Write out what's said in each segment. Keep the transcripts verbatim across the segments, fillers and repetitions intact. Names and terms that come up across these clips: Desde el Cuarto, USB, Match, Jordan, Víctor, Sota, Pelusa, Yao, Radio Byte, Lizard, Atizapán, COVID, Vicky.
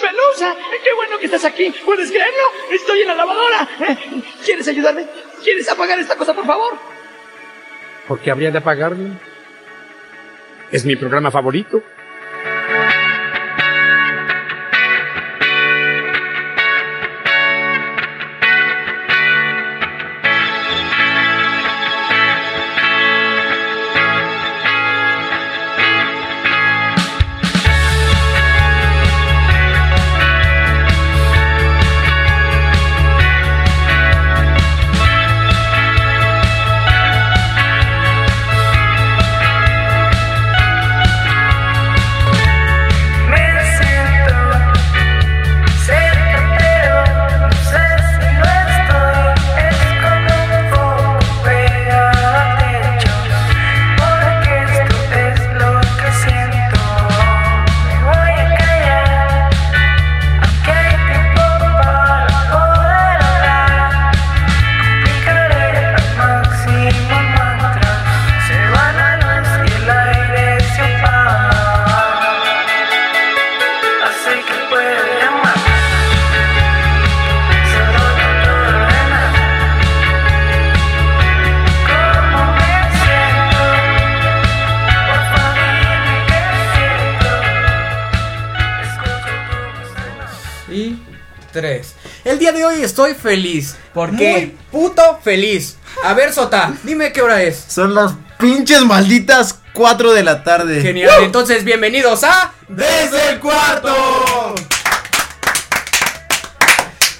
¡Pelusa! ¡Qué bueno que estás aquí! ¿Puedes creerlo? ¡Estoy en la lavadora! ¿Quieres ayudarme? ¿Quieres apagar esta cosa, por favor? ¿Por qué habría de apagarlo? Es mi programa favorito. Estoy feliz. ¿Por qué? Muy puto feliz. A ver, Sota, dime qué hora es. Son las pinches malditas cuatro de la tarde. Genial. ¡Uh! Entonces, bienvenidos a Desde el Cuarto.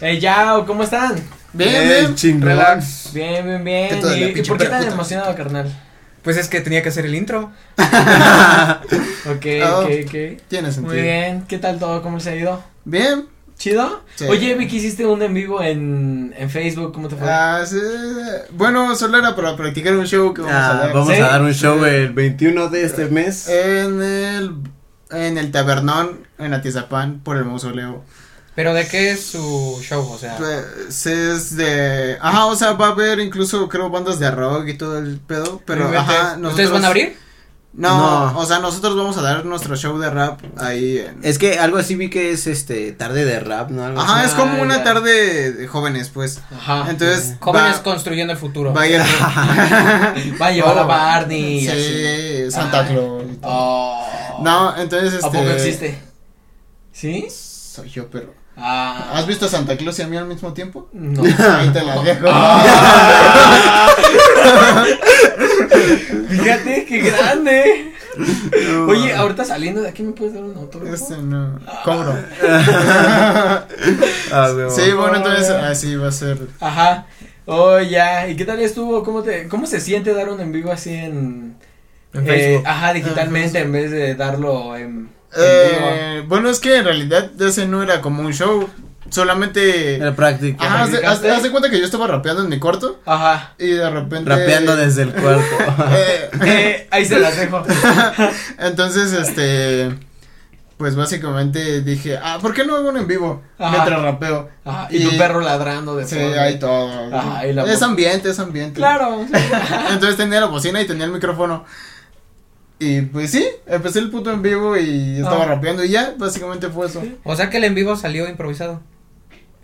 Hey, Yao, ¿cómo están? Bien, bien, bien. Chingón. Relax. Bien, bien, bien. ¿Y, ¿y por qué tan puta. emocionado, carnal? Pues es que tenía que hacer el intro. Ok, oh, ok, ok. Tiene sentido. Muy bien. ¿Qué tal todo? ¿Cómo se ha ido? Bien. ¿Chido? Sí. Oye, Vicky, hiciste un en vivo en, en Facebook, ¿cómo te fue? Ah, sí, sí. Bueno, solo era para practicar un show que vamos ah, a dar. Vamos ¿Sí? a dar un show sí. el veintiuno de este mes. En el, en el Tabernón, en Atizapán, por el mausoleo. ¿Pero de qué es su show, o sea? Pues es de, ajá, o sea, va a haber incluso, creo, bandas de rock y todo el pedo, pero ajá. Nosotros, ¿ustedes van a abrir? No, no, o sea, nosotros vamos a dar nuestro show de rap ahí en... Es que algo así vi que es, este, tarde de rap, ¿no? Algo Ajá, así. es como ah, una ya. tarde de jóvenes, pues. Ajá. Entonces, eh. Jóvenes va, construyendo el futuro. Va a ir a... va a llevar oh, a Barney. Sí, así. Santa Claus. Oh. No, entonces, este... ¿A poco existe? ¿Sí? Soy yo, pero... Ah. ¿Has visto a Santa Claus y a mí al mismo tiempo? No. Ahí te la dejo. Ah. Fíjate, qué grande. No. Oye, ahorita saliendo de aquí, ¿me puedes dar un autógrafo? Este no. Ah. Cobro. Ah, sí, bueno, entonces así va a ser. Ajá. Oh, ya. ¿Y qué tal estuvo? ¿Cómo te, cómo se siente dar un en vivo así en, en eh, Facebook? Ajá, digitalmente, ah, en vez de darlo en... Eh, bueno, es que en realidad ese no era como un show, solamente era práctica. Ajá, haz de cuenta que yo estaba rapeando en mi cuarto. Ajá. Y de repente rapeando desde el cuarto. eh, eh, ahí se las dejo. Entonces, este, pues básicamente dije, ah, ¿por qué no hago un en vivo? Ajá. Mientras rapeo. Ajá. Y, y tu perro ladrando de fondo. Sí, hay todo. Ajá, y la es ambiente, es ambiente. Claro. Entonces tenía la bocina y tenía el micrófono. Y pues sí, empecé el puto en vivo y estaba ah. rapeando y ya, básicamente fue eso. O sea que el en vivo salió improvisado.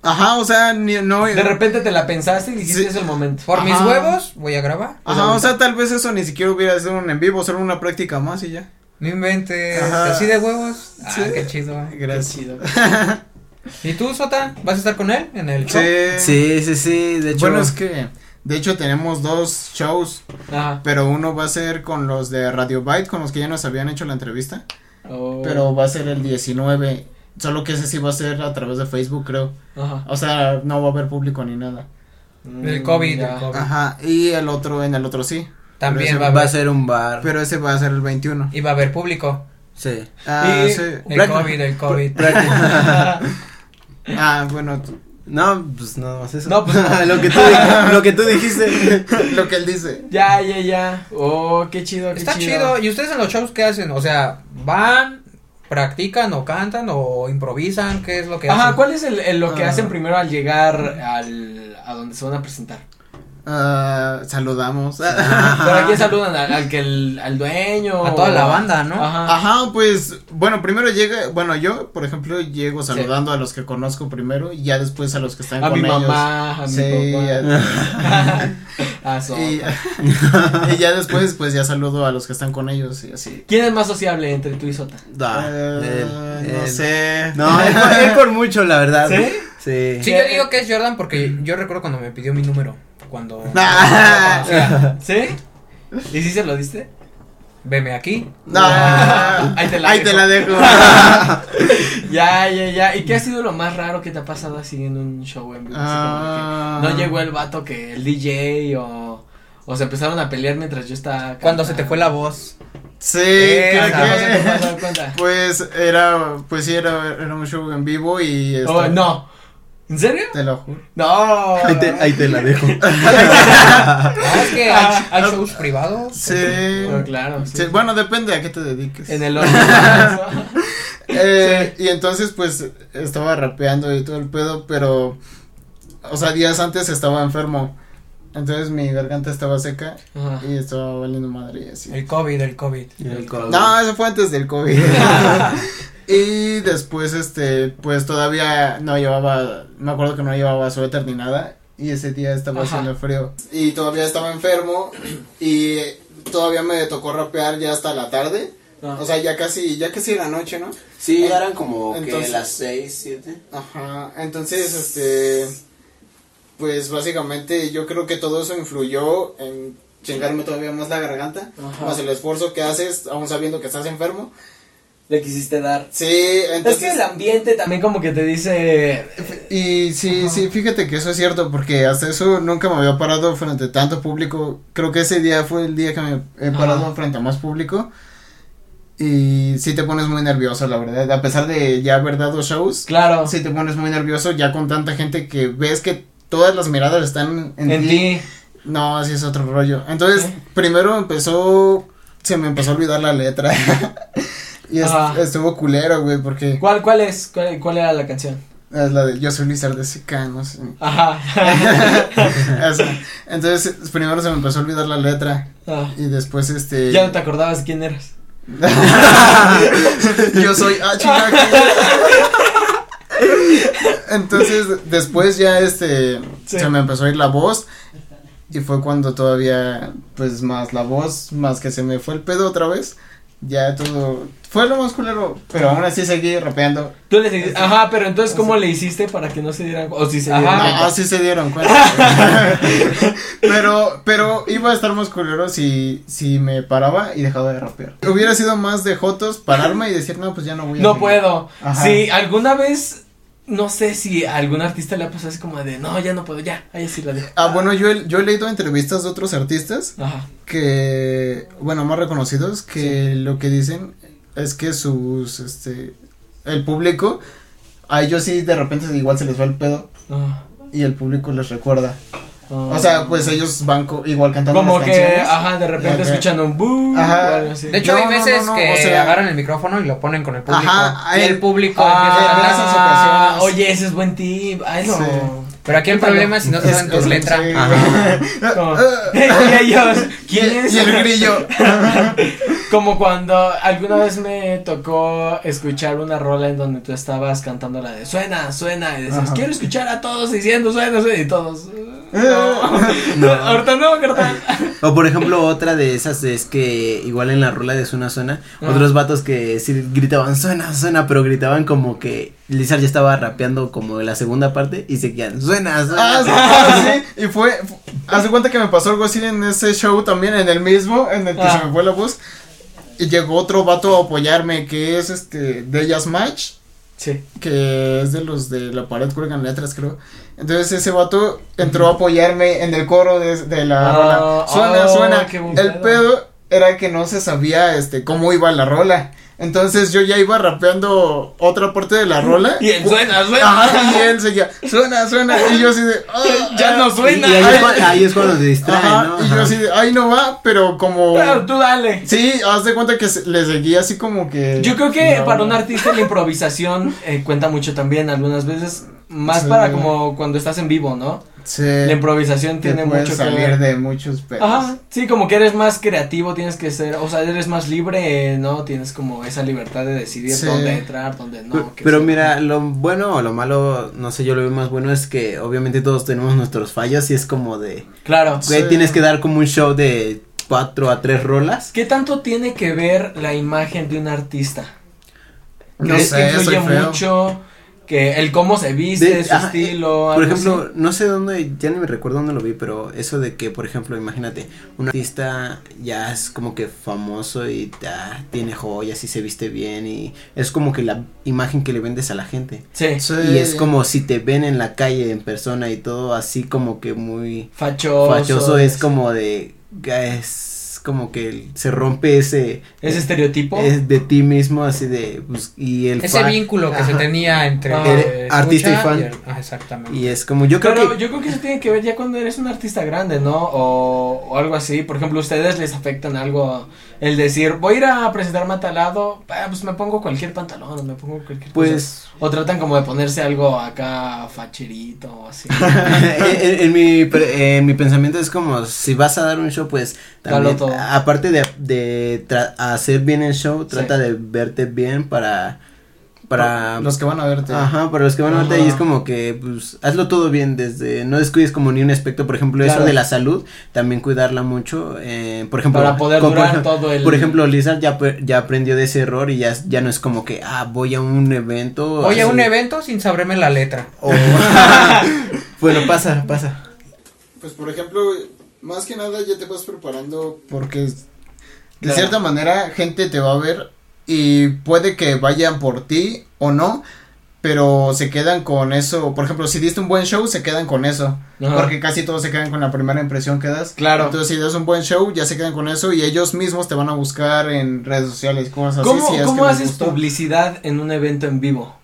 Ajá, o sea, ni, no. De repente te la pensaste y dijiste sí. es el momento. Por Ajá. mis huevos voy a grabar. Ajá, o sea, tal vez eso ni siquiera hubiera sido un en vivo, solo una práctica más y ya. No inventes, Ajá. así de huevos. Ah, sí. Qué chido. Gracias. Qué chido. ¿Y tú, Sota? ¿Vas a estar con él en el show? Sí, sí, sí, sí, de hecho. Bueno, es que... De hecho tenemos dos shows, Ajá. pero uno va a ser con los de Radio Byte, con los que ya nos habían hecho la entrevista, oh. pero va a ser el diecinueve, solo que ese sí va a ser a través de Facebook, creo, Ajá. o sea, no va a haber público ni nada. Del COVID, del COVID. Ajá, y el otro, en el otro sí. También va, va a ser un bar. Pero ese va a ser el veintiuno. Y va a haber público. Sí. Ah, y sí. El Práctico. COVID, el COVID. Ah, bueno, t- No, pues nada más eso. No, pues no. lo, que tú, lo que tú dijiste. Lo que él dice. Ya, ya, ya. Oh, qué chido, qué Está chido. chido. ¿Y ustedes en los shows qué hacen? O sea, ¿van, practican o cantan o improvisan? ¿Qué es lo que Ajá, hacen? Ajá, ¿cuál es el, el lo ah. que hacen primero al llegar al a donde se van a presentar? Uh, saludamos. ¿Pero a quién saludan? ¿Al, al que el, al dueño? A toda la banda, ¿no? Ajá. Ajá, pues, bueno, primero llega, bueno, yo, por ejemplo, llego saludando sí. a los que conozco primero y ya después a los que están a con ellos. A mi mamá, a sí, mi papá. A, a Sota. Y, y ya después, pues, ya saludo a los que están con ellos y así. ¿Quién es más sociable entre tú y Sota? Da, uh, el, el, no sé. No, él, él por mucho, la verdad. ¿Sí? Sí. Sí, yo digo que es Jordan porque yo recuerdo cuando me pidió mi número. Cuando. Nah. ¿Sí? ¿Y si se lo diste? Veme aquí. Nah. Ahí te la Ahí dejo. Te la dejo. ya, ya, ya. ¿Y qué ha sido lo más raro que te ha pasado así en un show en vivo? Ah. No llegó el vato que el D J o, o se empezaron a pelear mientras yo estaba cantando. Cuando se te fue la voz. Sí, eh, creo que. que pues era, pues sí, era, era un show en vivo y. Estaba... Oh, no. ¿En serio? Te lo juro. No. Ahí te, ahí te la dejo. ¿Es que hay, hay shows privados? Sí. Bueno, claro. Sí. Sí, bueno, depende a qué te dediques. En el otro. eh, sí. Y entonces, pues, estaba rapeando y todo el pedo, pero, o sea, días antes estaba enfermo. Entonces mi garganta estaba seca. Ajá. Y estaba valiendo madre y así. El COVID, el COVID. El el COVID. No, eso fue antes del COVID. Y después, este, pues todavía no llevaba, me acuerdo que no llevaba suéter ni nada, y ese día estaba Ajá. haciendo frío, y todavía estaba enfermo, y todavía me tocó rapear ya hasta la tarde, Ajá. o sea, ya casi, ya casi era noche, ¿no? Sí, ya eran como entonces, que las seis, siete. Ajá, entonces, este, pues básicamente yo creo que todo eso influyó en chingarme todavía más la garganta, Ajá. más el esfuerzo que haces, aún sabiendo que estás enfermo. Le quisiste dar. Sí, entonces. Es que el ambiente también como que te dice. Y sí, Ajá. sí, fíjate que eso es cierto, porque hasta eso nunca me había parado frente a tanto público. Creo que ese día fue el día que me he parado Ajá. frente a más público. Y sí te pones muy nervioso, la verdad, a pesar de ya haber dado shows. Claro. Sí te pones muy nervioso ya con tanta gente que ves que todas las miradas están en, en ti. No, así es otro rollo. Entonces, ¿Eh? primero empezó, se me empezó a olvidar la letra. Y est- estuvo culero, güey, porque... ¿Cuál, cuál es? ¿Cuál, cuál era la canción? Es la de Yo soy Lizard de Sica, no sé. Ajá. Eso. Entonces, primero se me empezó a olvidar la letra. Ajá. Y después, este... Ya no te acordabas quién eras. Yo soy... Ah, chica. Entonces, después ya, este... Sí. Se me empezó a ir la voz. Y fue cuando todavía, pues, más la voz, más que se me fue el pedo otra vez. Ya todo, fue lo más culero, pero aún así seguí rapeando. Tú le seguiste, ajá, pero entonces, ¿cómo le hiciste para que no se dieran cuenta? O si se dieron cuenta. No, sí se dieron cuenta. pero, pero iba a estar más culero si, si me paraba y dejaba de rapear. Hubiera sido más de jotos pararme y decir, no, pues ya no voy a. No puedo. Ajá. Si alguna vez, no sé si a algún artista le ha pasado así como de, no, ya no puedo, ya, ahí sí la dejo. Ah, bueno, yo he, yo he leído entrevistas de otros artistas. Ajá. Que, bueno, más reconocidos, que sí. Lo que dicen es que sus, este, el público, a ellos sí de repente igual se les va el pedo, ah. y el público les recuerda, ah. o sea, pues ellos van co- igual cantando como las que, canciones. Ajá, de repente escuchan un boom, ajá. Algo así. De hecho no, hay veces no, no, no, que o sea, agarran el micrófono y lo ponen con el público, ajá, y el, el público ah, empieza a cantar, ah, oye, ese es buen tip, ay no. Sí. Pero aquí el problema es si no se saben tus letras. ¿Quién es? Y el grillo. Como cuando alguna vez me tocó escuchar una rola en donde tú estabas cantando la de suena, suena, y decías, ajá. quiero escuchar a todos diciendo suena, suena, y todos. No, no. Ahorita no, ¿verdad? O por ejemplo, otra de esas es que igual en la rola de suena, suena, ah. otros vatos que sí gritaban suena, suena, pero gritaban como que Lizard ya estaba rapeando como en la segunda parte y se quedan suena, suena. Ah, sí, sí, y fue, fue hace cuenta que me pasó algo así en ese show también, en el mismo, en el que ah. se me fue la voz, y llegó otro vato a apoyarme, que es este, de ellas Match. Sí. Que es de los de La Pared Cuelgan Letras, creo. Entonces ese vato entró a apoyarme en el coro de, de la oh, rola. Suena, oh, suena. El pedo era que no se sabía este cómo iba la rola. Entonces yo ya iba rapeando otra parte de la rola. Y él suena, suena. Ajá, y él seguía, suena, suena. Y yo así de, oh, ya no suena. Y, y ahí, ay, ahí es cuando te distraen, ajá, ¿no? Y yo así de, ay, no va, pero como. Claro, tú dale. Sí, haz de cuenta que se, le seguía así como que. Yo creo que no, para no. un artista la improvisación eh, cuenta mucho también algunas veces. Más sí. para como cuando estás en vivo, ¿no? Sí, la improvisación tiene mucho salir que ver de muchos pedos. Ajá, sí, como que eres más creativo, tienes que ser, o sea, eres más libre, ¿no? Tienes como esa libertad de decidir sí. dónde entrar, dónde no. Pero, pero mira, lo bueno o lo malo, no sé, yo lo veo más bueno es que obviamente todos tenemos nuestros fallos y es como de. Claro. Güey, sí. Tienes que dar como un show de cuatro a tres rolas. ¿Qué tanto tiene que ver la imagen de un artista? No ¿Crees sé, que influye mucho? Feo. Que el cómo se viste, de, su ah, estilo. Por algo ejemplo, así. No sé dónde, ya ni me recuerdo dónde lo vi, pero eso de que, por ejemplo, imagínate, un artista ya es como que famoso y ah, tiene joyas y se viste bien y es como que la imagen que le vendes a la gente. Sí. sí. Y es como si te ven en la calle en persona y todo así como que muy fachoso. Fachoso es como de, es como que se rompe ese ese estereotipo es de ti mismo así de pues, y el ese fan, vínculo que ajá. se tenía entre ah, eh, artista y fan y el, ah, exactamente y es como yo creo pero que yo creo que eso tiene que ver ya cuando eres un artista grande, ¿no? O, o algo así, por ejemplo, ustedes les afectan algo el decir voy a ir a presentarme a tal lado, pues me pongo cualquier pantalón, me pongo cualquier pues cosa. O tratan como de ponerse algo acá facherito o así. en, en, en mi pre, en mi pensamiento es como si vas a dar un show pues también todo. Aparte de, de tra- hacer bien el show, trata sí. de verte bien para, para... los que van a verte. Ajá, para los que van ajá. a verte y es como que, pues, hazlo todo bien desde, no descuides como ni un aspecto, por ejemplo, claro. eso de la salud, también cuidarla mucho, eh, por ejemplo... Para poder como, durar por, todo el... Por ejemplo, Lizard ya, ya aprendió de ese error y ya, ya no es como que, ah, voy a un evento... Voy a un evento sin saberme la letra. Oh. Bueno, pasa, pasa. Pues, por ejemplo... Más que nada ya te vas preparando porque de claro. cierta manera gente te va a ver y puede que vayan por ti o no, pero se quedan con eso. Por ejemplo, si diste un buen show, se quedan con eso. Ajá. Porque casi todos se quedan con la primera impresión que das. Claro. Entonces, si das un buen show, ya se quedan con eso y ellos mismos te van a buscar en redes sociales, cosas ¿Cómo, así. Si ¿Cómo haces publicidad en un evento en vivo?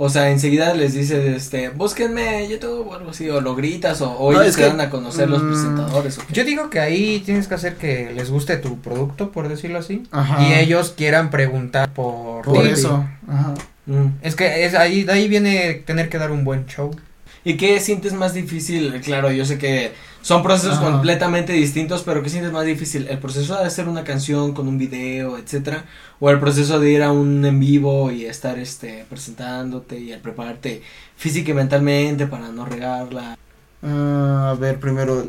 O sea, enseguida les dices, este, búsquenme YouTube o algo así, o lo gritas, o, o no, ellos te dan a conocer mm, los presentadores. Yo digo que ahí tienes que hacer que les guste tu producto, por decirlo así, ajá. y ellos quieran preguntar por, por eso. Ajá. Mm. Es que es ahí, de ahí viene tener que dar un buen show. ¿Y qué sientes más difícil? Claro, yo sé que son procesos ajá. completamente distintos, pero ¿qué sientes más difícil? ¿El proceso de hacer una canción con un video, etcétera? ¿O el proceso de ir a un en vivo y estar este presentándote y al prepararte física y mentalmente para no regarla? Uh, a ver, primero.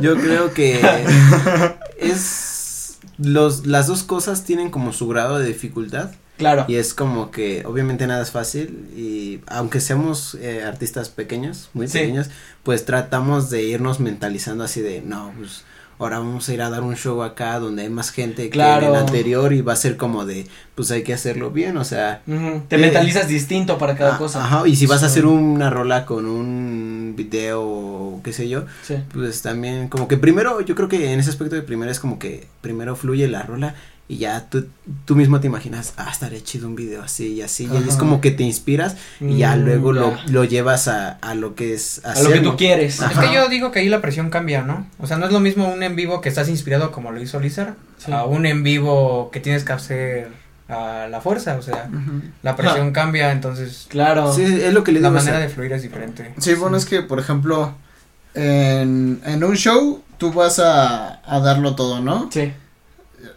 Yo creo que es los las dos cosas tienen como su grado de dificultad. Claro. Y es como que obviamente nada es fácil y aunque seamos eh, artistas pequeños, muy sí. pequeños, pues tratamos de irnos mentalizando así de no, pues ahora vamos a ir a dar un show acá donde hay más gente claro. que en el anterior y va a ser como de pues hay que hacerlo bien, o sea. Uh-huh. Te eh, mentalizas distinto para cada ah, cosa. Ajá, y si vas sí. a hacer una rola con un video o qué sé yo, sí. pues también como que primero, yo creo que en ese aspecto de primero es como que primero fluye la rola. Y ya tú, tú mismo te imaginas, ah, estaré chido un video así y así, ajá. y es como que te inspiras y ya mm, luego ya. Lo, lo llevas a, a lo que es hacer. A lo que tú quieres. Ajá. Es que yo digo que ahí la presión cambia, ¿no? O sea, no es lo mismo un en vivo que estás inspirado como lo hizo Lizard, sí. a un en vivo que tienes que hacer a la fuerza, o sea, uh-huh. la presión ah. cambia, entonces. Claro. Sí, es lo que le digo. La manera de fluir es diferente. Sí, bueno, sí. es que, por ejemplo, en, en un show tú vas a, a darlo todo, ¿no? Sí.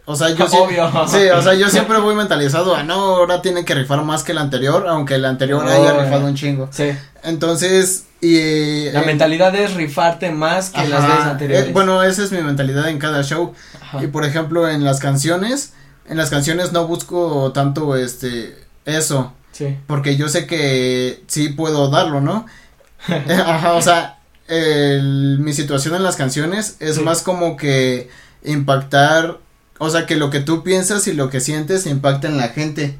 O sea, yo Obvio. Si, sí, o sea, yo siempre voy mentalizado, ah, no, ahora tiene que rifar más que el anterior, aunque el anterior oh, haya rifado un chingo. Sí. Entonces, y la eh, mentalidad es rifarte más que ajá, las veces anteriores. Eh, bueno, esa es mi mentalidad en cada show. Ajá. Y por ejemplo, en las canciones, en las canciones no busco tanto este eso. Sí. Porque yo sé que sí puedo darlo, ¿no? Ajá, o sea, el, mi situación en las canciones es sí. más como que impactar. O sea, que lo que tú piensas y lo que sientes impacta en la gente.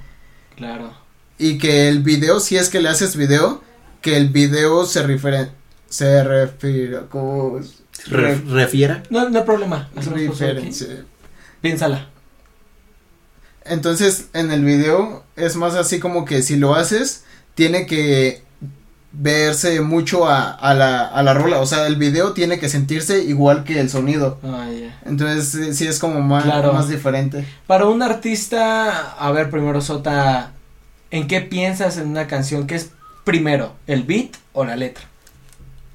Claro. Y que el video, si es que le haces video, que el video se refiere, se refiere, ¿cómo? Re, ¿Refiera? No, no hay problema. Referencia. Piénsala. Entonces, en el video, es más así como que si lo haces, tiene que verse mucho a, a la, a la rola, o sea, el video tiene que sentirse igual que el sonido. Oh, yeah. Entonces, sí es como más, claro. más diferente. Para un artista, a ver, primero Sota, ¿en qué piensas en una canción? ¿Qué es primero, el beat o la letra?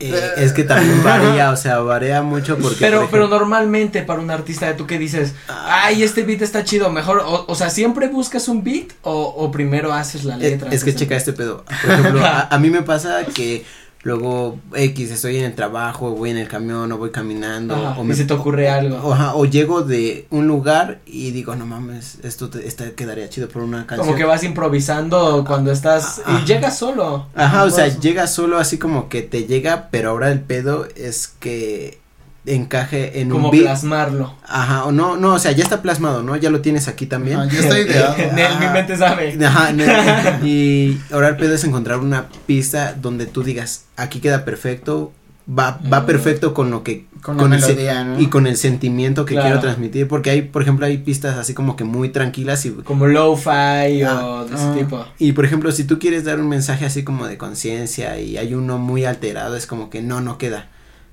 Eh, es que también varía, o sea, varía mucho porque... Pero, por ejemplo, pero normalmente para un artista de tú que dices, ay, este beat está chido, mejor, o, o sea, ¿siempre buscas un beat o, o primero haces la letra? Es, es que checa este pedo, por ejemplo, a, a mí me pasa que luego, X, estoy en el trabajo, voy en el camión, o voy caminando. Ajá, o me, se te ocurre algo. O, o, o llego de un lugar y digo, no mames, esto te, esta quedaría chido por una canción. Como que vas improvisando cuando estás, ajá, y llegas solo. Ajá, o sea, llegas solo así como que te llega, pero ahora el pedo es que encaje en como un beat. Como plasmarlo. Ajá, o no, no, o sea, ya está plasmado, ¿no? Ya lo tienes aquí también. Ajá, ya está ideado. Mi mente sabe. Ajá, Nel, y ahora el pedo es encontrar una pista donde tú digas, aquí queda perfecto, va, va mm. perfecto con lo que, con, con la el melodía, ¿no? Y con el sentimiento que, claro, quiero transmitir, porque hay, por ejemplo, hay pistas así como que muy tranquilas y como lo-fi, ah, o de ese ah. tipo. Y por ejemplo, si tú quieres dar un mensaje así como de conciencia y hay uno muy alterado, es como que no, no queda.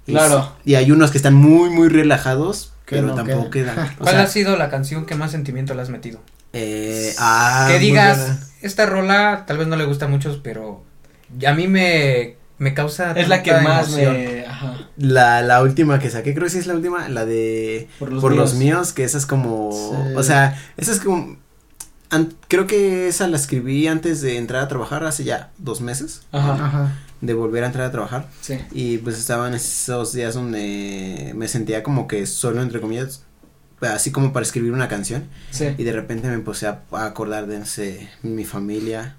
Claro. Y hay unos que están muy, muy relajados, que pero no tampoco queda. quedan. O ¿Cuál sea, ha sido la canción que más sentimiento le has metido? Eh, ah, que digas, buena. Esta rola tal vez no le gusta a muchos, pero a mí me, me causa. Es la que más me. Ajá. La, la última que saqué, creo que sí es la última, la de Por los, por míos. los míos, que esa es como, sí. o sea, esa es como. An, creo que esa la escribí antes de entrar a trabajar, hace ya dos meses. Ajá, ¿no? Ajá. De volver a entrar a trabajar. Sí. Y pues estaban esos días donde me sentía como que solo, entre comillas, así como para escribir una canción. Sí. Y de repente me puse a, a acordar de, no sé, mi familia,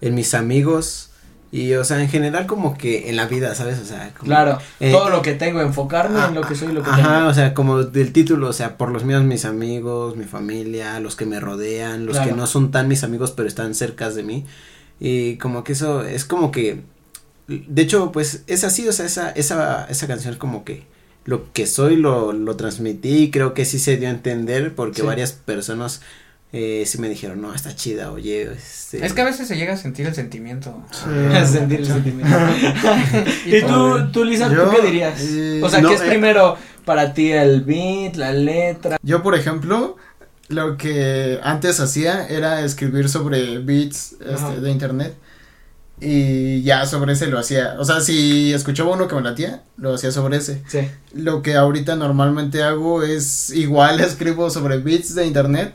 en mis amigos. Y, o sea, en general como que en la vida, ¿sabes? O sea, como, claro, eh, todo lo que tengo, enfocarme ah, en lo que soy y lo que ajá, tengo. Ajá, o sea, como del título, o sea, por los míos, mis amigos, mi familia, los que me rodean, los claro. que no son tan mis amigos pero están cerca de mí. Y como que eso es como que, de hecho, pues, es así, o sea, esa, esa, esa canción es como que lo que soy lo, lo transmití y creo que sí se dio a entender porque sí. varias personas... Eh, sí me dijeron, no, está chida, oye, este... Es que a veces se llega a sentir el sentimiento. Sí. A sentir el sentimiento. ¿Y, ¿Y tú, tú, Lizard, yo, tú qué dirías? Eh, o sea, no, ¿qué es eh, primero para ti, el beat, la letra? Yo, por ejemplo, lo que antes hacía era escribir sobre beats este, de internet y ya sobre ese lo hacía. O sea, si escuchaba uno que me latía, lo hacía sobre ese. Sí. Lo que ahorita normalmente hago es igual escribo sobre beats de internet,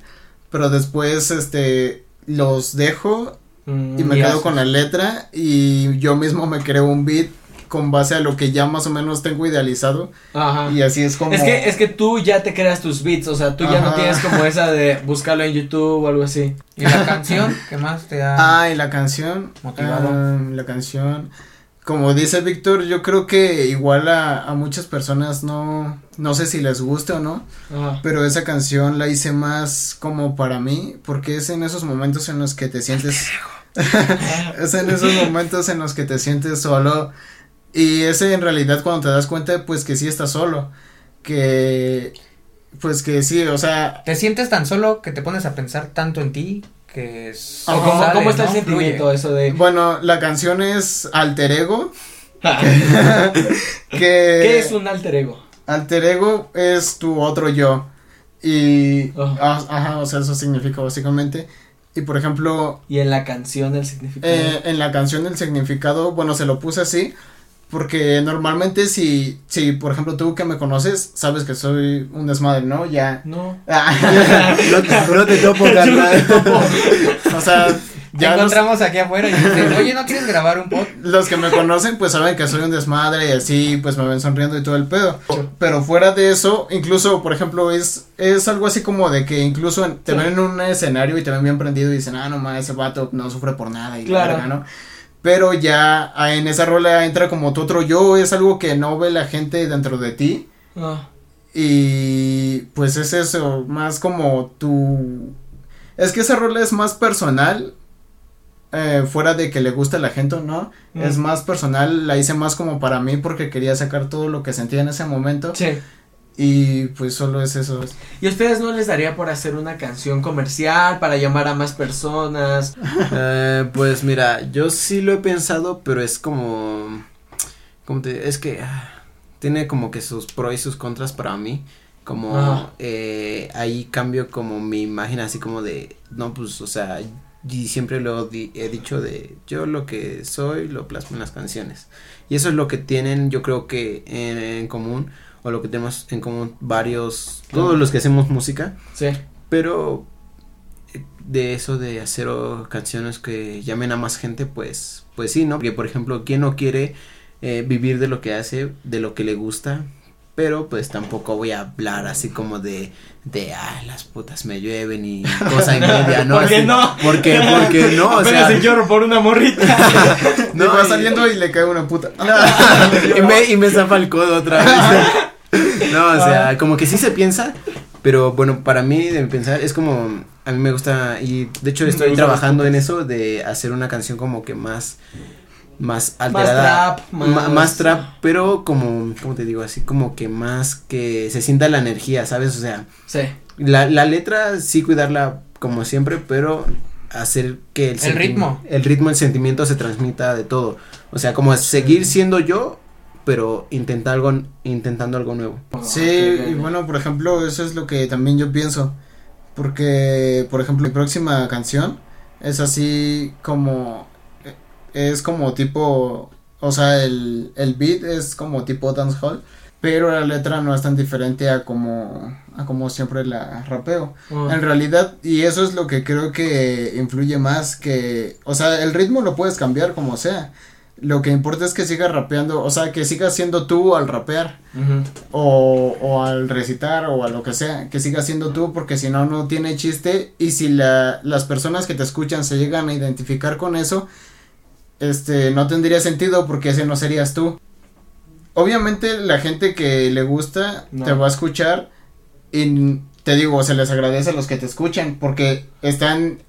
pero después este los dejo mm, y me quedo con la letra y yo mismo me creo un beat con base a lo que ya más o menos tengo idealizado. Ajá. Y así es como. Es que es que tú ya te creas tus beats, o sea, tú Ajá. ya no tienes como esa de buscarlo en YouTube o algo así. ¿Y la canción? ¿Qué más te da? Ah, y la canción. Motivado. Um, la canción. Como dice Víctor, yo creo que igual a, a muchas personas no, no sé si les gusta o no, Ajá. pero esa canción la hice más como para mí, porque es en esos momentos en los que te sientes, es en esos momentos en los que te sientes solo, y es en realidad cuando te das cuenta, pues, que sí estás solo, que, pues, que sí, o sea. Te sientes tan solo que te pones a pensar tanto en ti. Que es o cómo, sale, ¿cómo está ¿no? el sentimiento eso de? Bueno, la canción es Alter Ego. que, ¿Qué es un alter ego? Alter ego es tu otro yo. Y oh. ah, ajá, o sea, eso significa básicamente. Y por ejemplo. ¿Y en la canción el significado? Eh, en la canción el significado, bueno, se lo puse así. Porque normalmente si, si por ejemplo tú que me conoces, sabes que soy un desmadre, ¿no? Ya. No. Ah, no, te, no te topo, carnal. O sea, ya nos encontramos aquí afuera y dicen, oye, ¿no quieres grabar un podcast? Los que me conocen pues saben que soy un desmadre y así pues me ven sonriendo y todo el pedo. Pero fuera de eso, incluso por ejemplo es, es algo así como de que incluso en, te sí. ven en un escenario y te ven bien prendido y dicen, ah, no mames, ese vato no sufre por nada y claro. la verga, ¿no? Pero ya en esa rola entra como tu otro yo, es algo que no ve la gente dentro de ti. Ah. Y pues es eso, más como tu... Es que esa rola es más personal, eh, fuera de que le gusta a la gente, ¿no? Mm. Es más personal, la hice más como para mí porque quería sacar todo lo que sentía en ese momento. Sí. Y pues solo es eso. ¿Y a ustedes no les daría por hacer una canción comercial para llamar a más personas? eh, pues mira, yo sí lo he pensado, pero es como, como te, es que ah, tiene como que sus pros y sus contras para mí, como ah. eh, ahí cambio como mi imagen así como de, no pues, o sea, y siempre lo di- he dicho de yo lo que soy lo plasmo en las canciones, y eso es lo que tienen, yo creo que en, en común, o lo que tenemos en común varios, todos los que hacemos música. Sí. Pero de eso de hacer canciones que llamen a más gente, pues pues sí, ¿no? Porque por ejemplo, ¿quién no quiere eh, vivir de lo que hace, de lo que le gusta? Pero pues tampoco voy a hablar así como de, de, ah, las putas me llueven y cosa y media, ¿no? ¿Por qué así, no? Porque, porque no, o sea. Apenas si lloro por una morrita. No, y va saliendo y le cae una puta. No, y me, y me zapa el codo otra vez. No, o sea, como que sí se piensa, pero bueno, para mí de pensar es como, a mí me gusta, y de hecho estoy trabajando en eso de hacer una canción como que más... más alterada, más trap, más... Ma, más trap, pero como, ¿cómo te digo? Así como que más que se sienta la energía, ¿sabes? O sea, sí. la, la letra sí cuidarla como siempre, pero hacer que el, el senti- ritmo, el ritmo, el sentimiento se transmita de todo, o sea, como seguir siendo yo, pero intentar algo, intentando algo nuevo. Sí, y bueno, por ejemplo, eso es lo que también yo pienso, porque, por ejemplo, mi próxima canción es así como... es como tipo, o sea, el, el beat es como tipo dancehall, pero la letra no es tan diferente a como, a como siempre la rapeo. Uh. En realidad, y eso es lo que creo que influye más que, o sea, el ritmo lo puedes cambiar como sea. Lo que importa es que sigas rapeando, o sea, que sigas siendo tú al rapear, uh-huh. o, o al recitar, o a lo que sea, que sigas siendo tú, porque si no, no tiene chiste. Y si la, las personas que te escuchan se llegan a identificar con eso, Este, no tendría sentido, porque ese no serías tú. Obviamente la gente que le gusta no. te va a escuchar, y te digo, se les agradece a los que te escuchan, porque están,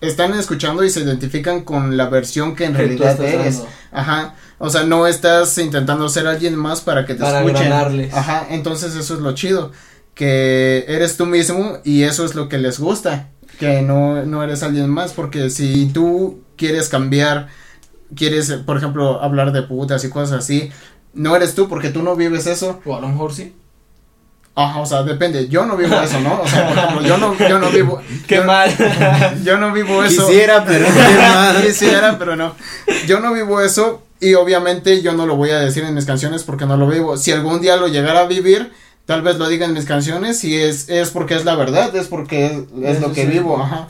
están escuchando y se identifican con la versión que en que realidad eres dando. Ajá, o sea, no estás intentando ser alguien más para que te para escuchen agranarles. Ajá, entonces eso es lo chido, que eres tú mismo, y eso es lo que les gusta, que no, no eres alguien más, porque si tú quieres cambiar, quieres, por ejemplo, hablar de putas y cosas así, no eres tú, porque tú no vives eso. O a lo mejor sí. Ajá, o sea, depende, yo no vivo eso, ¿no? O sea, por ejemplo, yo no, yo no vivo. Qué yo, mal. Yo no vivo eso. Quisiera, pero no. Quisiera, pero no. Yo no vivo eso, y obviamente yo no lo voy a decir en mis canciones, porque no lo vivo. Si algún día lo llegara a vivir, tal vez lo diga en mis canciones, y es, es porque es la verdad, es porque es, es lo que sí. vivo, ajá.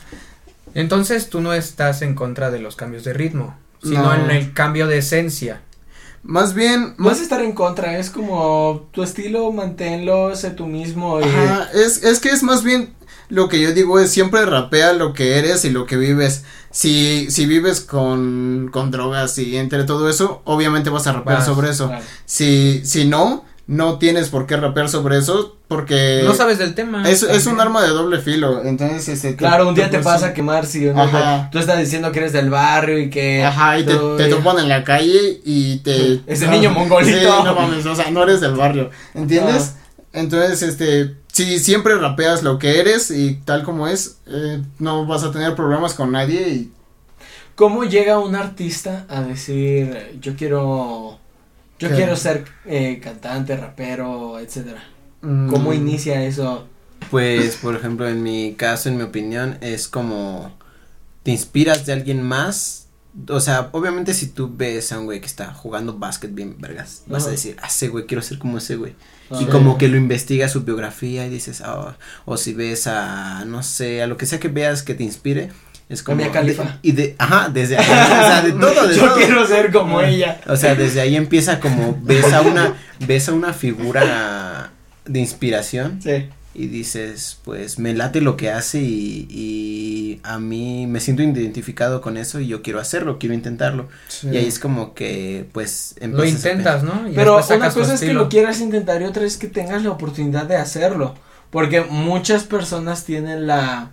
Entonces, tú no estás en contra de los cambios de ritmo, sino no. en el cambio de esencia. Más bien, más estar en contra, es como tu estilo, manténlo, sé tú mismo. Y... Ajá, es, es que es más bien lo que yo digo, es siempre rapea lo que eres y lo que vives. Si, si vives con, con drogas y entre todo eso, obviamente vas a rapear vas, sobre eso. Vale. Si, si no, no tienes por qué rapear sobre eso, porque no sabes del tema. Es, es un arma de doble filo, entonces este, claro, te, un día te vas a quemar si un día tú estás diciendo que eres del barrio y que ajá, y te, te topan en la calle y te ese no, niño mongolito. Sí, no mames, o sea, no eres del barrio, ¿entiendes? No. Entonces, este, si siempre rapeas lo que eres y tal como es, eh, no vas a tener problemas con nadie. Y ¿cómo llega un artista a decir yo quiero Yo ¿Qué? quiero ser eh, cantante, rapero, etcétera? Mm. ¿Cómo inicia eso? Pues, por ejemplo, en mi caso, en mi opinión, es como te inspiras de alguien más. O sea, obviamente si tú ves a un güey que está jugando básquet bien vergas, uh-huh. vas a decir, ah, ese güey, quiero ser como ese güey. Uh-huh. Y como que lo investigas su biografía y dices, oh, o si ves a, no sé, a lo que sea que veas que te inspire. Es como de, y de, ajá, desde ahí, o sea, de todo, de yo todo. Quiero ser como ella. O sea, desde ahí empieza como ves a una, ves a una figura de inspiración. Sí. Y dices, pues, me late lo que hace y, y a mí me siento identificado con eso y yo quiero hacerlo, quiero intentarlo. Sí. Y ahí es como que, pues, lo intentas, ¿no? Y pero una cosa es que lo quieras intentar y otra es que tengas la oportunidad de hacerlo, porque muchas personas tienen la,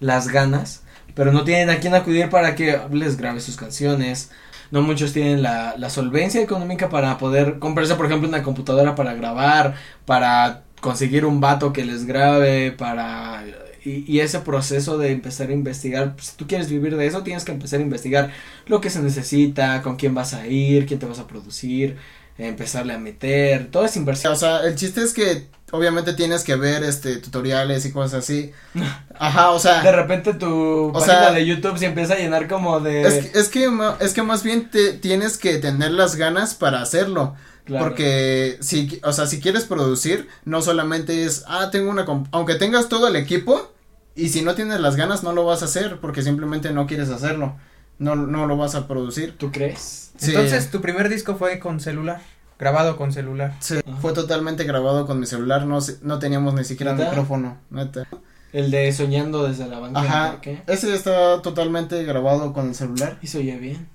las ganas, pero no tienen a quién acudir para que les grabe sus canciones. No muchos tienen la, la solvencia económica para poder comprarse, por ejemplo, una computadora para grabar, para conseguir un vato que les grabe, para... Y, y ese proceso de empezar a investigar, si tú quieres vivir de eso, tienes que empezar a investigar lo que se necesita, con quién vas a ir, quién te vas a producir, empezarle a meter, toda esa inversión. O sea, el chiste es que obviamente tienes que ver este tutoriales y cosas así. Ajá, o sea. De repente tu página sea, de YouTube se empieza a llenar como de. Es que es que, es que más bien te tienes que tener las ganas para hacerlo. Claro. Porque si, o sea, si quieres producir, no solamente es, ah, tengo una, comp- aunque tengas todo el equipo y si no tienes las ganas no lo vas a hacer porque simplemente no quieres hacerlo. No, no lo vas a producir. ¿Tú crees? Sí. Entonces, tu primer disco fue con celular. Grabado con celular. Sí, ajá. Fue totalmente grabado con mi celular, no no teníamos ni siquiera ¿Neta? micrófono, neta. El de Soñando desde la banca. Ajá, ¿qué? Ese está totalmente grabado con el celular. Y se oye bien.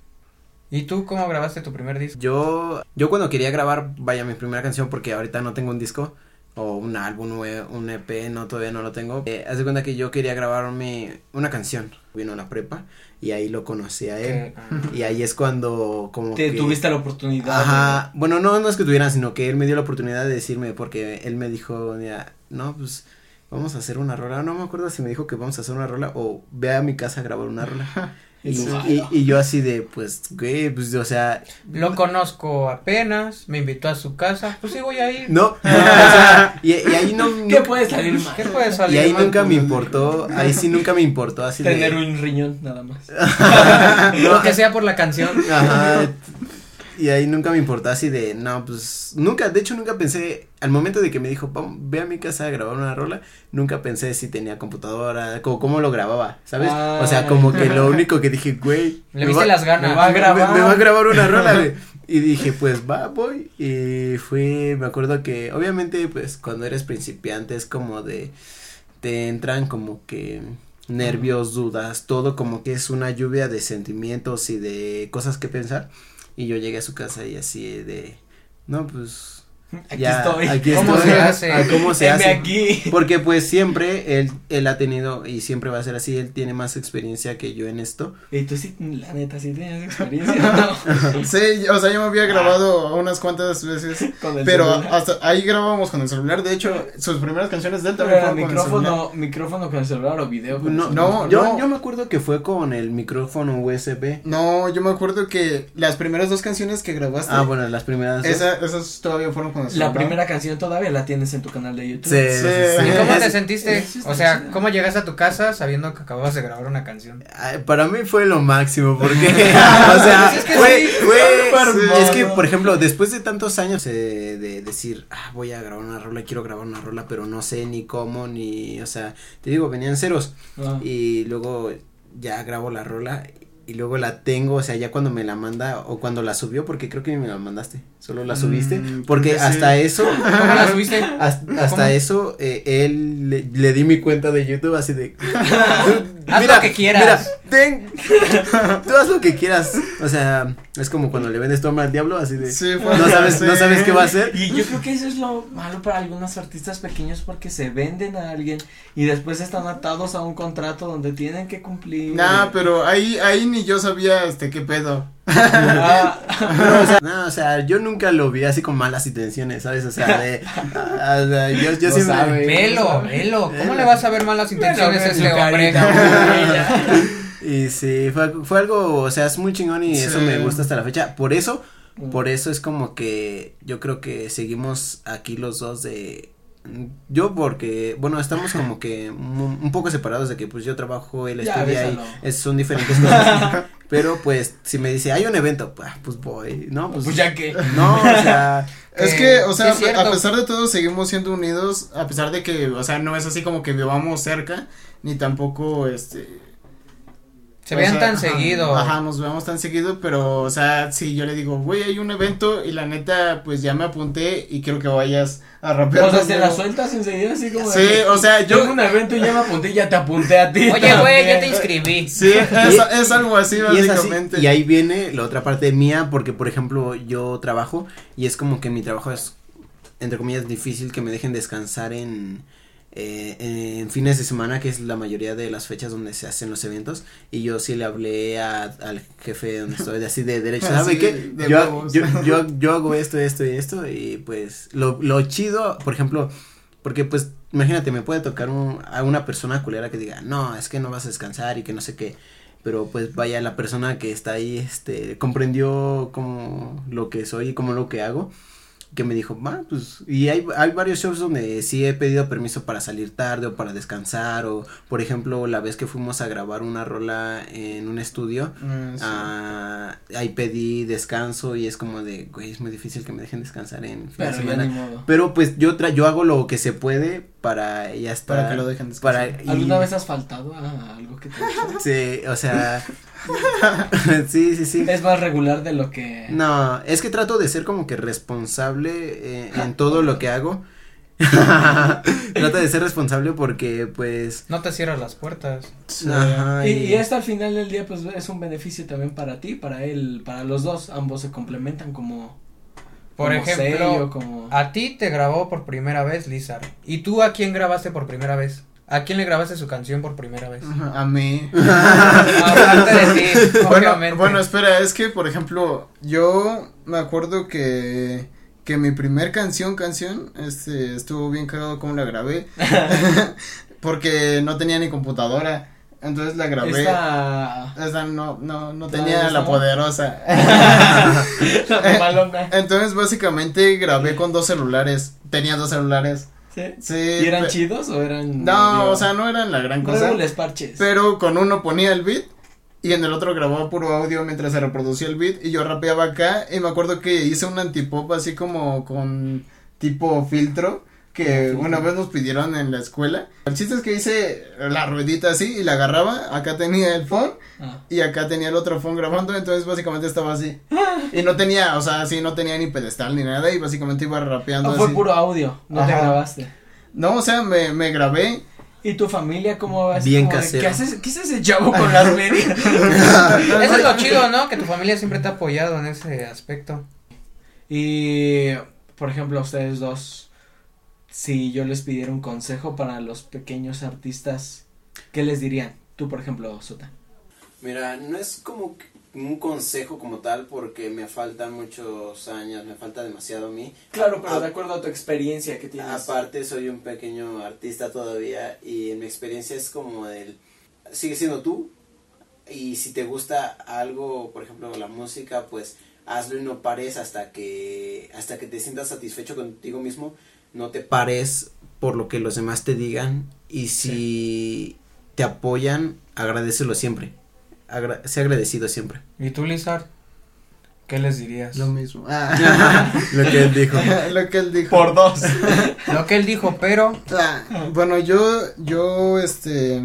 ¿Y tú cómo grabaste tu primer disco? Yo, yo cuando quería grabar, vaya, mi primera canción, porque ahorita no tengo un disco, o un álbum, un E P, no, todavía no lo tengo. Eh, haz de cuenta que yo quería grabar mi, una canción, vino a la prepa, y ahí lo conocí a él, ¿Qué? y ahí es cuando como Te que... tuviste la oportunidad. Ajá, de... bueno, no, no es que tuviera, sino que él me dio la oportunidad de decirme, porque él me dijo, mira, no, pues, vamos a hacer una rola, no me acuerdo si me dijo que vamos a hacer una rola, o ve a mi casa a grabar una rola. Y, y, y yo así de, pues, güey, pues, o sea. Lo conozco apenas, me invitó a su casa, pues sí voy a ir. No, no o sea, y, y ahí no. ¿Qué puede salir mal? ¿Qué puede salir mal? Y ahí mal? nunca me importó, ahí sí nunca me importó así Tener de. Tener un riñón nada más. No, lo que sea por la canción. Ajá. Y ahí nunca me importó así de, no, pues, nunca, de hecho nunca pensé, al momento de que me dijo, vamos, ve a mi casa a grabar una rola, nunca pensé si tenía computadora, como cómo lo grababa, ¿sabes? Ah. O sea, como que lo único que dije, güey. Le viste va, las ganas. Me va a grabar. Me, me va a grabar una rola, güey. Y dije, pues, va, voy, y fui, me acuerdo que, obviamente, pues, cuando eres principiante es como de, te entran como que... nervios, dudas, todo como que es una lluvia de sentimientos y de cosas que pensar. Y yo llegué a su casa y así de, no, pues, aquí ya, estoy, aquí ¿Cómo, estoy se hace? A, a ¿cómo se hace? ¿Cómo se hace? Porque pues siempre él, él ha tenido y siempre va a ser así, él tiene más experiencia que yo en esto. Y tú sí, la neta, sí tenías experiencia, ¿no? Sí, o sea, yo me había grabado unas cuantas veces, con el pero celular. Hasta ahí grabábamos con el celular, de hecho, sus primeras canciones de él también fueron con el celular. ¿Micrófono con el celular o video? Con no, el celular, no, yo, no, yo me acuerdo que fue con el micrófono U S B. No, yo me acuerdo que las primeras dos canciones que grabaste. Ah, bueno, las primeras dos. Esa, esas todavía fueron con la primera canción todavía la tienes en tu canal de YouTube. Sí, sí, sí. ¿Y cómo te sentiste? O sea, ¿cómo llegas a tu casa sabiendo que acababas de grabar una canción? Ay, para mí fue lo máximo, porque, o sea, es que, fue, sí, fue, fue, es que, por ejemplo, después de tantos años eh, de decir, ah, voy a grabar una rola, quiero grabar una rola, pero no sé ni cómo, ni, o sea, te digo, venían ceros, ah. Y luego ya grabo la rola. Y luego la tengo, o sea, ya cuando me la manda o cuando la subió, porque creo que me la mandaste, solo la subiste, mm, porque sí. hasta eso. ¿Cómo la subiste? Hasta, hasta ¿Cómo? eso, eh, él, le, le di mi cuenta de YouTube así de. Haz mira, lo que quieras. Mira, ten, tú haz lo que quieras, o sea, es como cuando le vendes toma al diablo, así de. Sí, pues, no sabes, sí. no sabes qué va a hacer. Y yo creo que eso es lo malo para algunos artistas pequeños, porque se venden a alguien y después están atados a un contrato donde tienen que cumplir. Nah, pero ahí, ahí ni yo sabía, este, qué pedo. Ah. No, o sea, no, o sea, yo nunca lo vi así con malas intenciones, ¿sabes? O sea, de, a, a, yo, yo no siempre. Sabe, velo, no sabe. velo, ¿cómo velo. le vas a ver malas intenciones a ese hombre? Y sí, fue, fue algo, o sea, es muy chingón y sí. eso me gusta hasta la fecha, por eso, por eso es como que yo creo que seguimos aquí los dos de, yo porque, bueno, estamos como que un, un poco separados de que pues yo trabajo, él estudia y es, son diferentes cosas, pero pues si me dice, hay un evento, pues, pues voy, no, pues, pues ya que, no, o sea. Es que, o sea, sí, a pesar de todo seguimos siendo unidos, a pesar de que, o sea, no es así como que vivamos cerca, ni tampoco, este. Se o vean sea, tan ajá, seguido. Ajá, nos vemos tan seguido, pero, o sea, si yo le digo, güey, hay un evento y la neta, pues, ya me apunté y quiero que vayas a rapear. O sea, se la sueltas enseguida así como. Sí, de, o sea, yo. Tengo un evento y ya me apunté y ya te apunté a ti. Oye, güey, ya te inscribí. Sí, es, es algo así, básicamente. Y, y ahí viene la otra parte mía, porque, por ejemplo, yo trabajo y es como que mi trabajo es, entre comillas, difícil que me dejen descansar en... Eh, en fines de semana, que es la mayoría de las fechas donde se hacen los eventos, y yo sí le hablé a, al jefe donde estoy, así de derecho, ¿sabe sí, qué? Yo, yo, yo, yo hago esto, esto y esto, y pues, lo, lo chido, por ejemplo, porque pues, imagínate, me puede tocar un, a una persona culera que diga, no, es que no vas a descansar y que no sé qué, pero pues vaya, la persona que está ahí, este, comprendió como lo que soy y como lo que hago. que me dijo, va, pues, y hay, hay varios shows donde sí he pedido permiso para salir tarde o para descansar, o por ejemplo la vez que fuimos a grabar una rola en un estudio, mm, sí. ah, ahí pedí descanso y es como de, güey, es muy difícil que me dejen descansar en fin de semana, pero pues yo tra- yo hago lo que se puede para ya estar, para que lo dejen descansar. Para, y... ¿Alguna vez has faltado a algo que te sí, o sea, sí, sí, sí. Es más regular de lo que. No, es que trato de ser como que responsable eh, en todo lo que hago. Trato de ser responsable porque pues. No te cierras las puertas. Ajá, y, y... y hasta al final del día pues es un beneficio también para ti, para él, para los dos, ambos se complementan como. Por como ejemplo, serio, como... a ti te grabó por primera vez Lizard. ¿Y tú a quién grabaste por primera vez? ¿A quién le grabaste su canción por primera vez? A mí. Aparte de ti, obviamente. Bueno, bueno, espera, es que, por ejemplo, yo me acuerdo que que mi primer canción, canción, este, estuvo bien cagado cómo la grabé, porque no tenía ni computadora, entonces la grabé. Esta. Esta no, no, no tenía no, la no. poderosa. La malona. Entonces, básicamente, grabé con dos celulares, tenía dos celulares. ¿Sí? Sí, ¿y eran pe- chidos o eran? No, digo, o sea, no eran la gran no cosa. Les parches. Pero con uno ponía el beat y en el otro grababa puro audio mientras se reproducía el beat y yo rapeaba acá y me acuerdo que hice un antipop así como con tipo filtro que sí, una sí. vez nos pidieron en la escuela. El chiste es que hice la ruedita así y la agarraba, acá tenía el phone ah. y acá tenía el otro phone grabando, entonces básicamente estaba así. Y no tenía, o sea, sí, no tenía ni pedestal ni nada y básicamente iba rapeando. No, así. Fue puro audio, no Ajá. te grabaste. No, o sea, me, me grabé. ¿Y tu familia cómo vas? Bien como casero. De, ¿Qué haces, qué haces el chavo con las medias? Eso es lo chido, ¿no? Que tu familia siempre te ha apoyado en ese aspecto. Y, por ejemplo, ustedes dos, si yo les pidiera un consejo para los pequeños artistas, ¿qué les dirían? Tú, por ejemplo, Sota. Mira, no es como que un consejo como tal porque me faltan muchos años, me falta demasiado a mí. Claro, pero a, de acuerdo a tu experiencia que tienes. Aparte soy un pequeño artista todavía y mi experiencia es como del, sigue siendo tú y si te gusta algo, por ejemplo la música, pues hazlo y no pares hasta que, hasta que te sientas satisfecho contigo mismo, no te pares por lo que los demás te digan y si sí. te apoyan, agradécelo siempre. Agra- se ha agradecido siempre. ¿Y tú, Lizard? ¿Qué les dirías? Lo mismo. Ah. Lo que él dijo. Lo que él dijo. Por dos. Lo que él dijo, pero. Ah, bueno, yo, yo, este,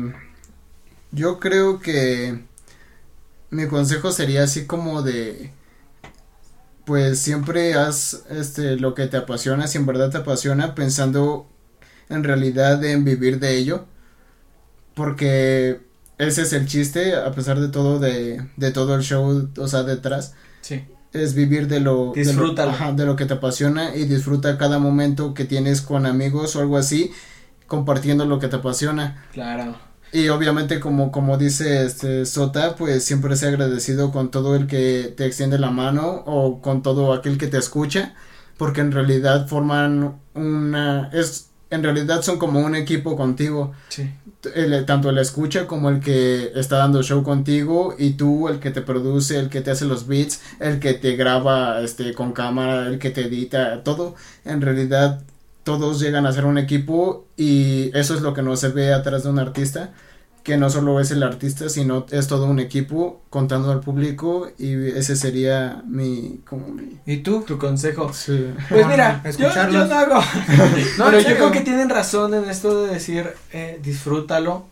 yo creo que mi consejo sería así como de, pues, siempre haz, este, lo que te apasiona, si en verdad te apasiona, pensando en realidad en vivir de ello, porque ese es el chiste, a pesar de todo, de, de todo el show, o sea, detrás. Sí. Es vivir de lo, de lo, ajá, de lo que te apasiona y disfruta cada momento que tienes con amigos o algo así, compartiendo lo que te apasiona. Claro. Y obviamente, como, como dice este Sota, pues siempre sea agradecido con todo el que te extiende la mano o con todo aquel que te escucha, porque en realidad forman una, es, en realidad son como un equipo contigo. Sí. El, tanto el escucha como el que está dando show contigo y tú, el que te produce, el que te hace los beats, el que te graba este con cámara, el que te edita, todo. En realidad todos llegan a ser un equipo y eso es lo que no se ve atrás de un artista, que no solo es el artista, sino es todo un equipo contando al público y ese sería mi, como mi... ¿Y tú? Tu consejo. Sí. Pues mira, yo, yo no hago, no, pero yo creo que tienen razón en esto de decir, eh, disfrútalo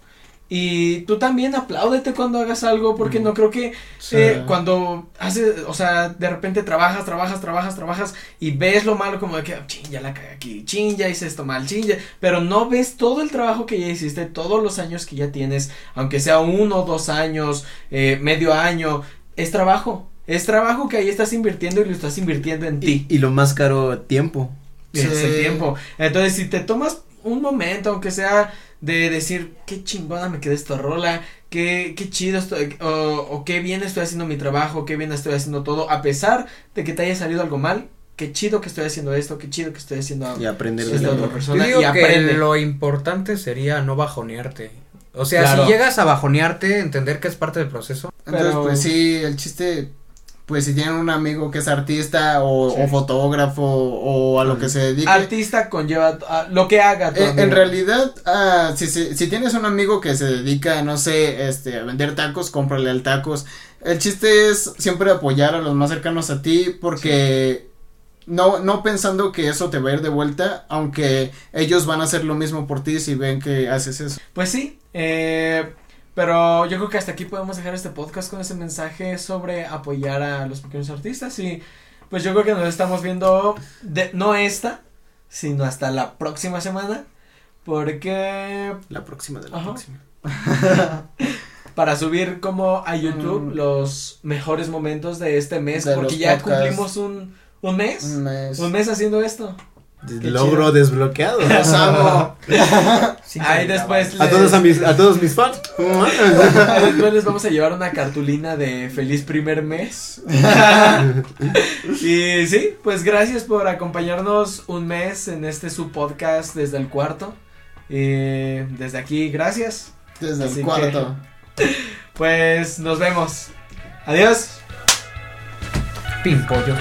y tú también apláudete cuando hagas algo porque mm. no creo que sí. eh, cuando haces, o sea, de repente trabajas, trabajas, trabajas, trabajas y ves lo malo como de que, chin, ya la cagué aquí, chin, ya hice esto mal, chin, ya, pero no ves todo el trabajo que ya hiciste, todos los años que ya tienes, aunque sea uno, dos años, eh, medio año, es trabajo, es trabajo que ahí estás invirtiendo y lo estás invirtiendo en ti. Y, y lo más caro, tiempo. Sí. Es el tiempo, entonces si te tomas un momento, aunque sea de decir, qué chingona me quedé esta rola, qué, qué chido estoy, o, o qué bien estoy haciendo mi trabajo, qué bien estoy haciendo todo, a pesar de que te haya salido algo mal, qué chido que estoy haciendo esto, qué chido que estoy haciendo algo. Y aprender de la otra persona. Yo digo y aprende. Que lo importante sería no bajonearte, o sea, claro. Si llegas a bajonearte, entender que es parte del proceso. Entonces, pero... pues sí, el chiste... pues si tienen un amigo que es artista o, sí. o fotógrafo o a lo que se dedique. Artista conlleva a lo que haga tu eh, amigo. En realidad, uh, si, si, si tienes un amigo que se dedica, no sé, este, a vender tacos, cómprale al tacos. El chiste es siempre apoyar a los más cercanos a ti porque... Sí. No, no pensando que eso te va a ir de vuelta, aunque ellos van a hacer lo mismo por ti si ven que haces eso. Pues sí, eh, pero yo creo que hasta aquí podemos dejar este podcast con ese mensaje sobre apoyar a los pequeños artistas y pues yo creo que nos estamos viendo, de, no esta, sino hasta la próxima semana, porque... La próxima de la Ajá. próxima. Para subir como a YouTube mm. los mejores momentos de este mes, de porque ya podcasts. Cumplimos un... ¿Un mes? Un mes. Un mes haciendo esto. Logro chido. Desbloqueado. Los amo. Sí, ahí después. Les... A todos a mis, a todos mis fans. Después les vamos a llevar una cartulina de feliz primer mes. Y sí, pues gracias por acompañarnos un mes en este su podcast desde el cuarto. Y desde aquí, gracias. Desde Así el cuarto. Que, pues nos vemos. Adiós. Pimpollo.